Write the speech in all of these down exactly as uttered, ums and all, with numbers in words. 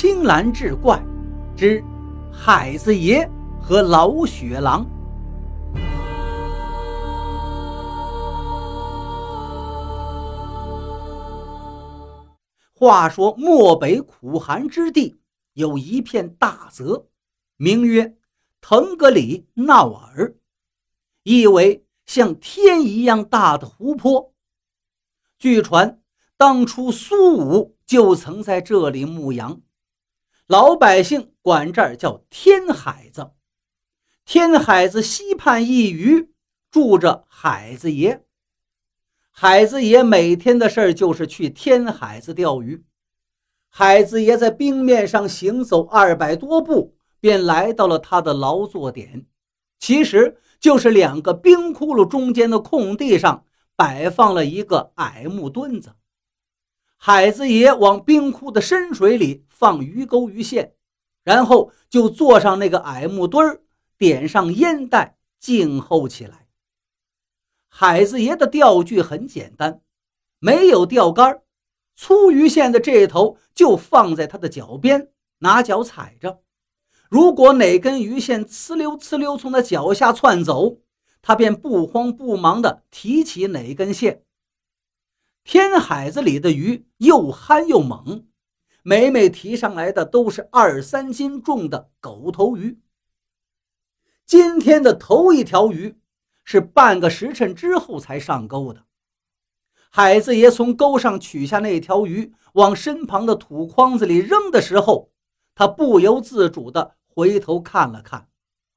青蓝志怪之海子爷和老雪狼。话说漠北苦寒之地有一片大泽，名曰腾格里闹尔，意为像天一样大的湖泊。据传当初苏武就曾在这里牧羊，老百姓管这儿叫天海子。天海子西畔一隅住着海子爷，海子爷每天的事儿就是去天海子钓鱼。海子爷在冰面上行走二百多步，便来到了他的劳作点，其实就是两个冰窟窿中间的空地上摆放了一个矮木墩子。海子爷往冰窟的深水里放鱼钩鱼线，然后就坐上那个矮木墩，点上烟袋，静候起来。海子爷的钓具很简单，没有钓竿，粗鱼线的这头就放在他的脚边，拿脚踩着。如果哪根鱼线呲溜呲溜从他脚下窜走，他便不慌不忙地提起哪根线。天海子里的鱼又憨又猛，每每提上来的都是二三斤重的狗头鱼。今天的头一条鱼是半个时辰之后才上钩的。海子爷从钩上取下那条鱼，往身旁的土筐子里扔的时候，他不由自主地回头看了看，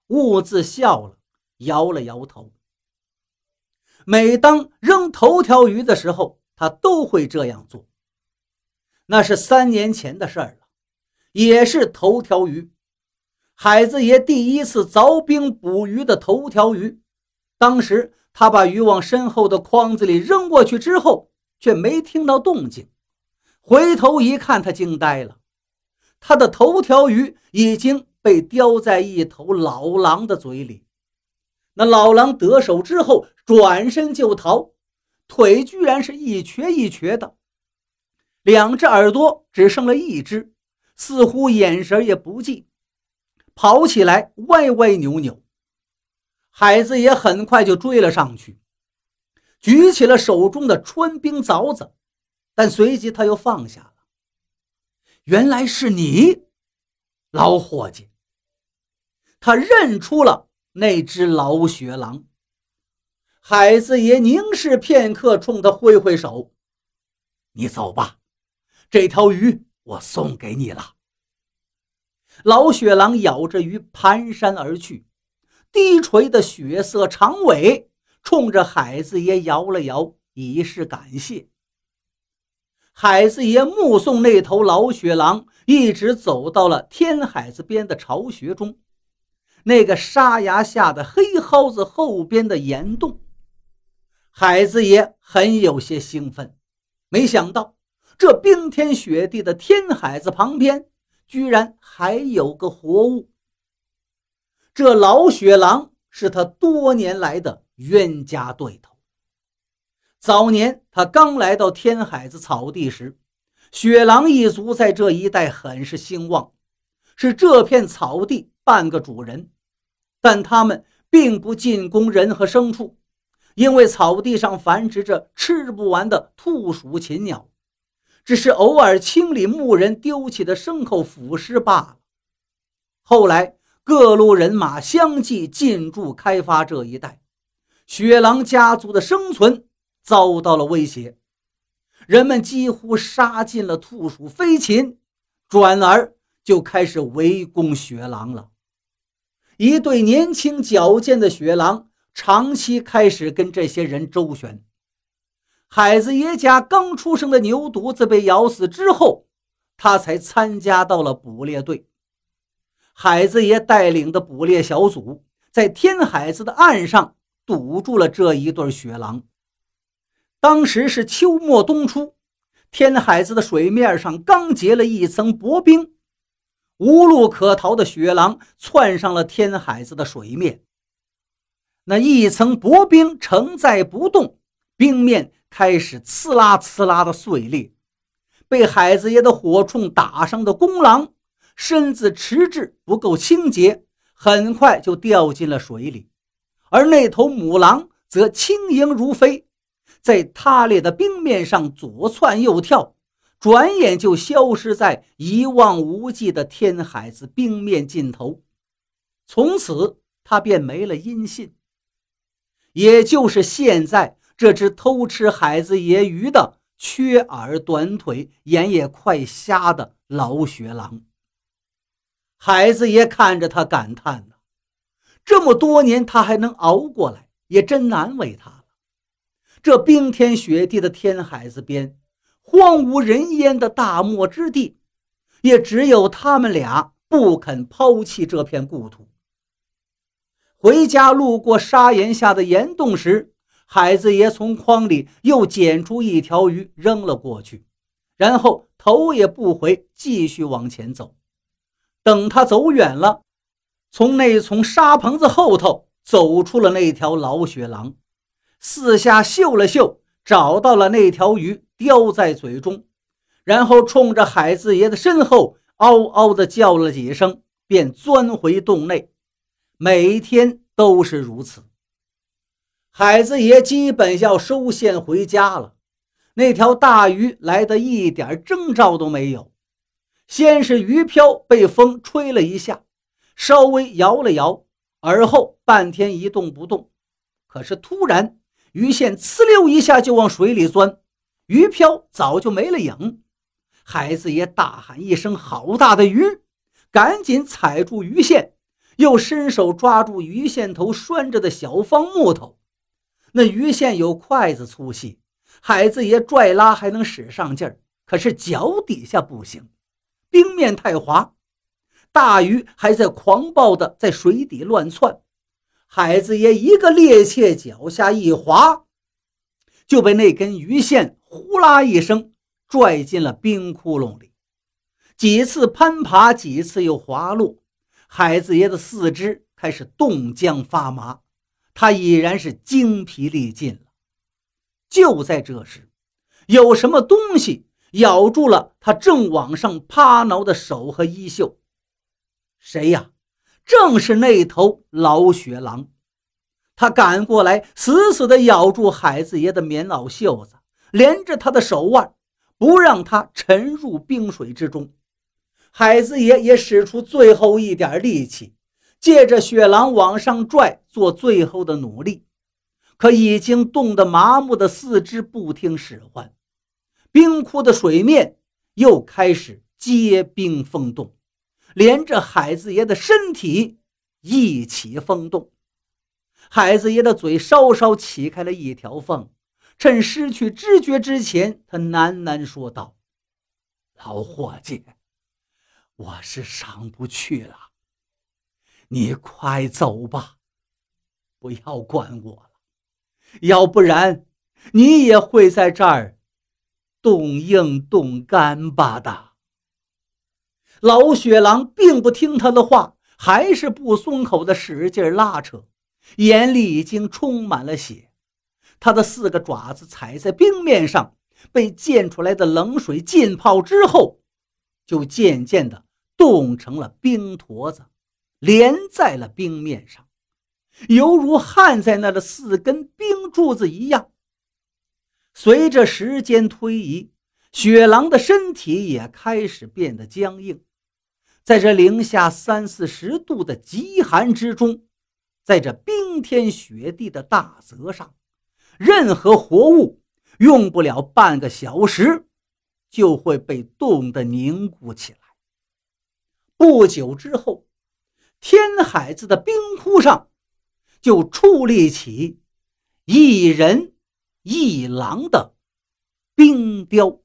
兀自笑了，摇了摇头。每当扔头条鱼的时候，他都会这样做。那是三年前的事儿了，也是头条鱼，海子爷第一次凿冰捕鱼的头条鱼。当时他把鱼往身后的筐子里扔过去之后，却没听到动静，回头一看，他惊呆了，他的头条鱼已经被叼在一头老狼的嘴里。那老狼得手之后转身就逃，腿居然是一瘸一瘸的，两只耳朵只剩了一只，似乎眼神也不济，跑起来歪歪扭扭。海子也很快就追了上去，举起了手中的穿冰凿子，但随即他又放下了。原来是你，老伙计！他认出了那只老雪狼。海子也凝视片刻，冲他挥挥手：“你走吧，这条鱼我送给你了。”老雪狼咬着鱼蹒跚而去，低垂的血色长尾冲着海子爷摇了摇，以示感谢。海子爷目送那头老雪狼一直走到了天海子边的巢穴中，那个沙崖下的黑蒿子后边的岩洞。海子爷很有些兴奋，没想到这冰天雪地的天海子旁边居然还有个活物。这老雪狼是他多年来的冤家对头。早年他刚来到天海子草地时，雪狼一族在这一带很是兴旺，是这片草地半个主人。但他们并不进攻人和牲畜，因为草地上繁殖着吃不完的兔鼠禽鸟，只是偶尔清理牧人丢弃的牲口腐尸罢了。后来各路人马相继进驻开发这一带，雪狼家族的生存遭到了威胁，人们几乎杀尽了兔鼠飞禽，转而就开始围攻雪狼了。一对年轻矫健的雪狼长期开始跟这些人周旋。海子爷家刚出生的牛犊子被咬死之后，他才参加到了捕猎队。海子爷带领的捕猎小组在天海子的岸上堵住了这一对雪狼。当时是秋末冬初，天海子的水面上刚结了一层薄冰，无路可逃的雪狼窜上了天海子的水面。那一层薄冰承载不动，冰面开始刺啦刺啦的碎裂，被海子爷的火铳打上的公狼，身子迟滞不够清洁，很快就掉进了水里。而那头母狼则轻盈如飞，在塌裂的冰面上左窜右跳，转眼就消失在一望无际的天海子冰面尽头。从此他便没了音信。也就是现在，这只偷吃海子爷鱼的缺耳短腿眼也快瞎的老雪狼。海子爷看着他感叹了，这么多年他还能熬过来，也真难为他了。这冰天雪地的天海子边，荒无人烟的大漠之地，也只有他们俩不肯抛弃这片故土。回家路过砂岩下的岩洞时，海子爷从筐里又捡出一条鱼扔了过去，然后头也不回继续往前走。等他走远了，从那丛沙棚子后头走出了那条老雪狼，四下嗅了嗅，找到了那条鱼，叼在嘴中，然后冲着海子爷的身后嗷嗷地叫了几声，便钻回洞内。每天都是如此。海子爷基本要收线回家了，那条大鱼来得一点征兆都没有。先是鱼漂被风吹了一下，稍微摇了摇，而后半天一动不动。可是突然鱼线呲溜一下就往水里钻，鱼漂早就没了影。海子爷大喊一声，好大的鱼，赶紧踩住鱼线，又伸手抓住鱼线头拴着的小方木头。那鱼线有筷子粗细，海子爷拽拉还能使上劲儿，可是脚底下不行，冰面太滑，大鱼还在狂暴地在水底乱窜。海子爷一个趔趄，脚下一滑，就被那根鱼线呼啦一声拽进了冰窟窿里。几次攀爬，几次又滑落，海子爷的四肢开始冻僵发麻，他已然是精疲力尽了。就在这时，有什么东西咬住了他正往上趴挠的手和衣袖。谁呀？正是那头老雪狼。他赶过来，死死地咬住海子爷的棉袄袖子，连着他的手腕，不让他沉入冰水之中。海子爷也使出最后一点力气，借着雪狼往上拽做最后的努力，可已经冻得麻木的四肢不听使唤。冰窟的水面又开始结冰封冻，连着海子爷的身体一起封冻。海子爷的嘴稍稍起开了一条缝，趁失去知觉之前，他喃喃说道：“老伙计，我是上不去了，你快走吧，不要管我了，要不然你也会在这儿冻硬冻干巴的。”老雪狼并不听他的话，还是不松口的使劲拉扯，眼里已经充满了血。他的四个爪子踩在冰面上，被溅出来的冷水浸泡之后，就渐渐地冻成了冰坨子，连在了冰面上，犹如焊在那的四根冰柱子一样。随着时间推移，雪狼的身体也开始变得僵硬。在这零下三四十度的极寒之中，在这冰天雪地的大泽上，任何活物用不了半个小时就会被冻得凝固起来。不久之后，天海子的冰窟上就矗立起一人一狼的冰雕。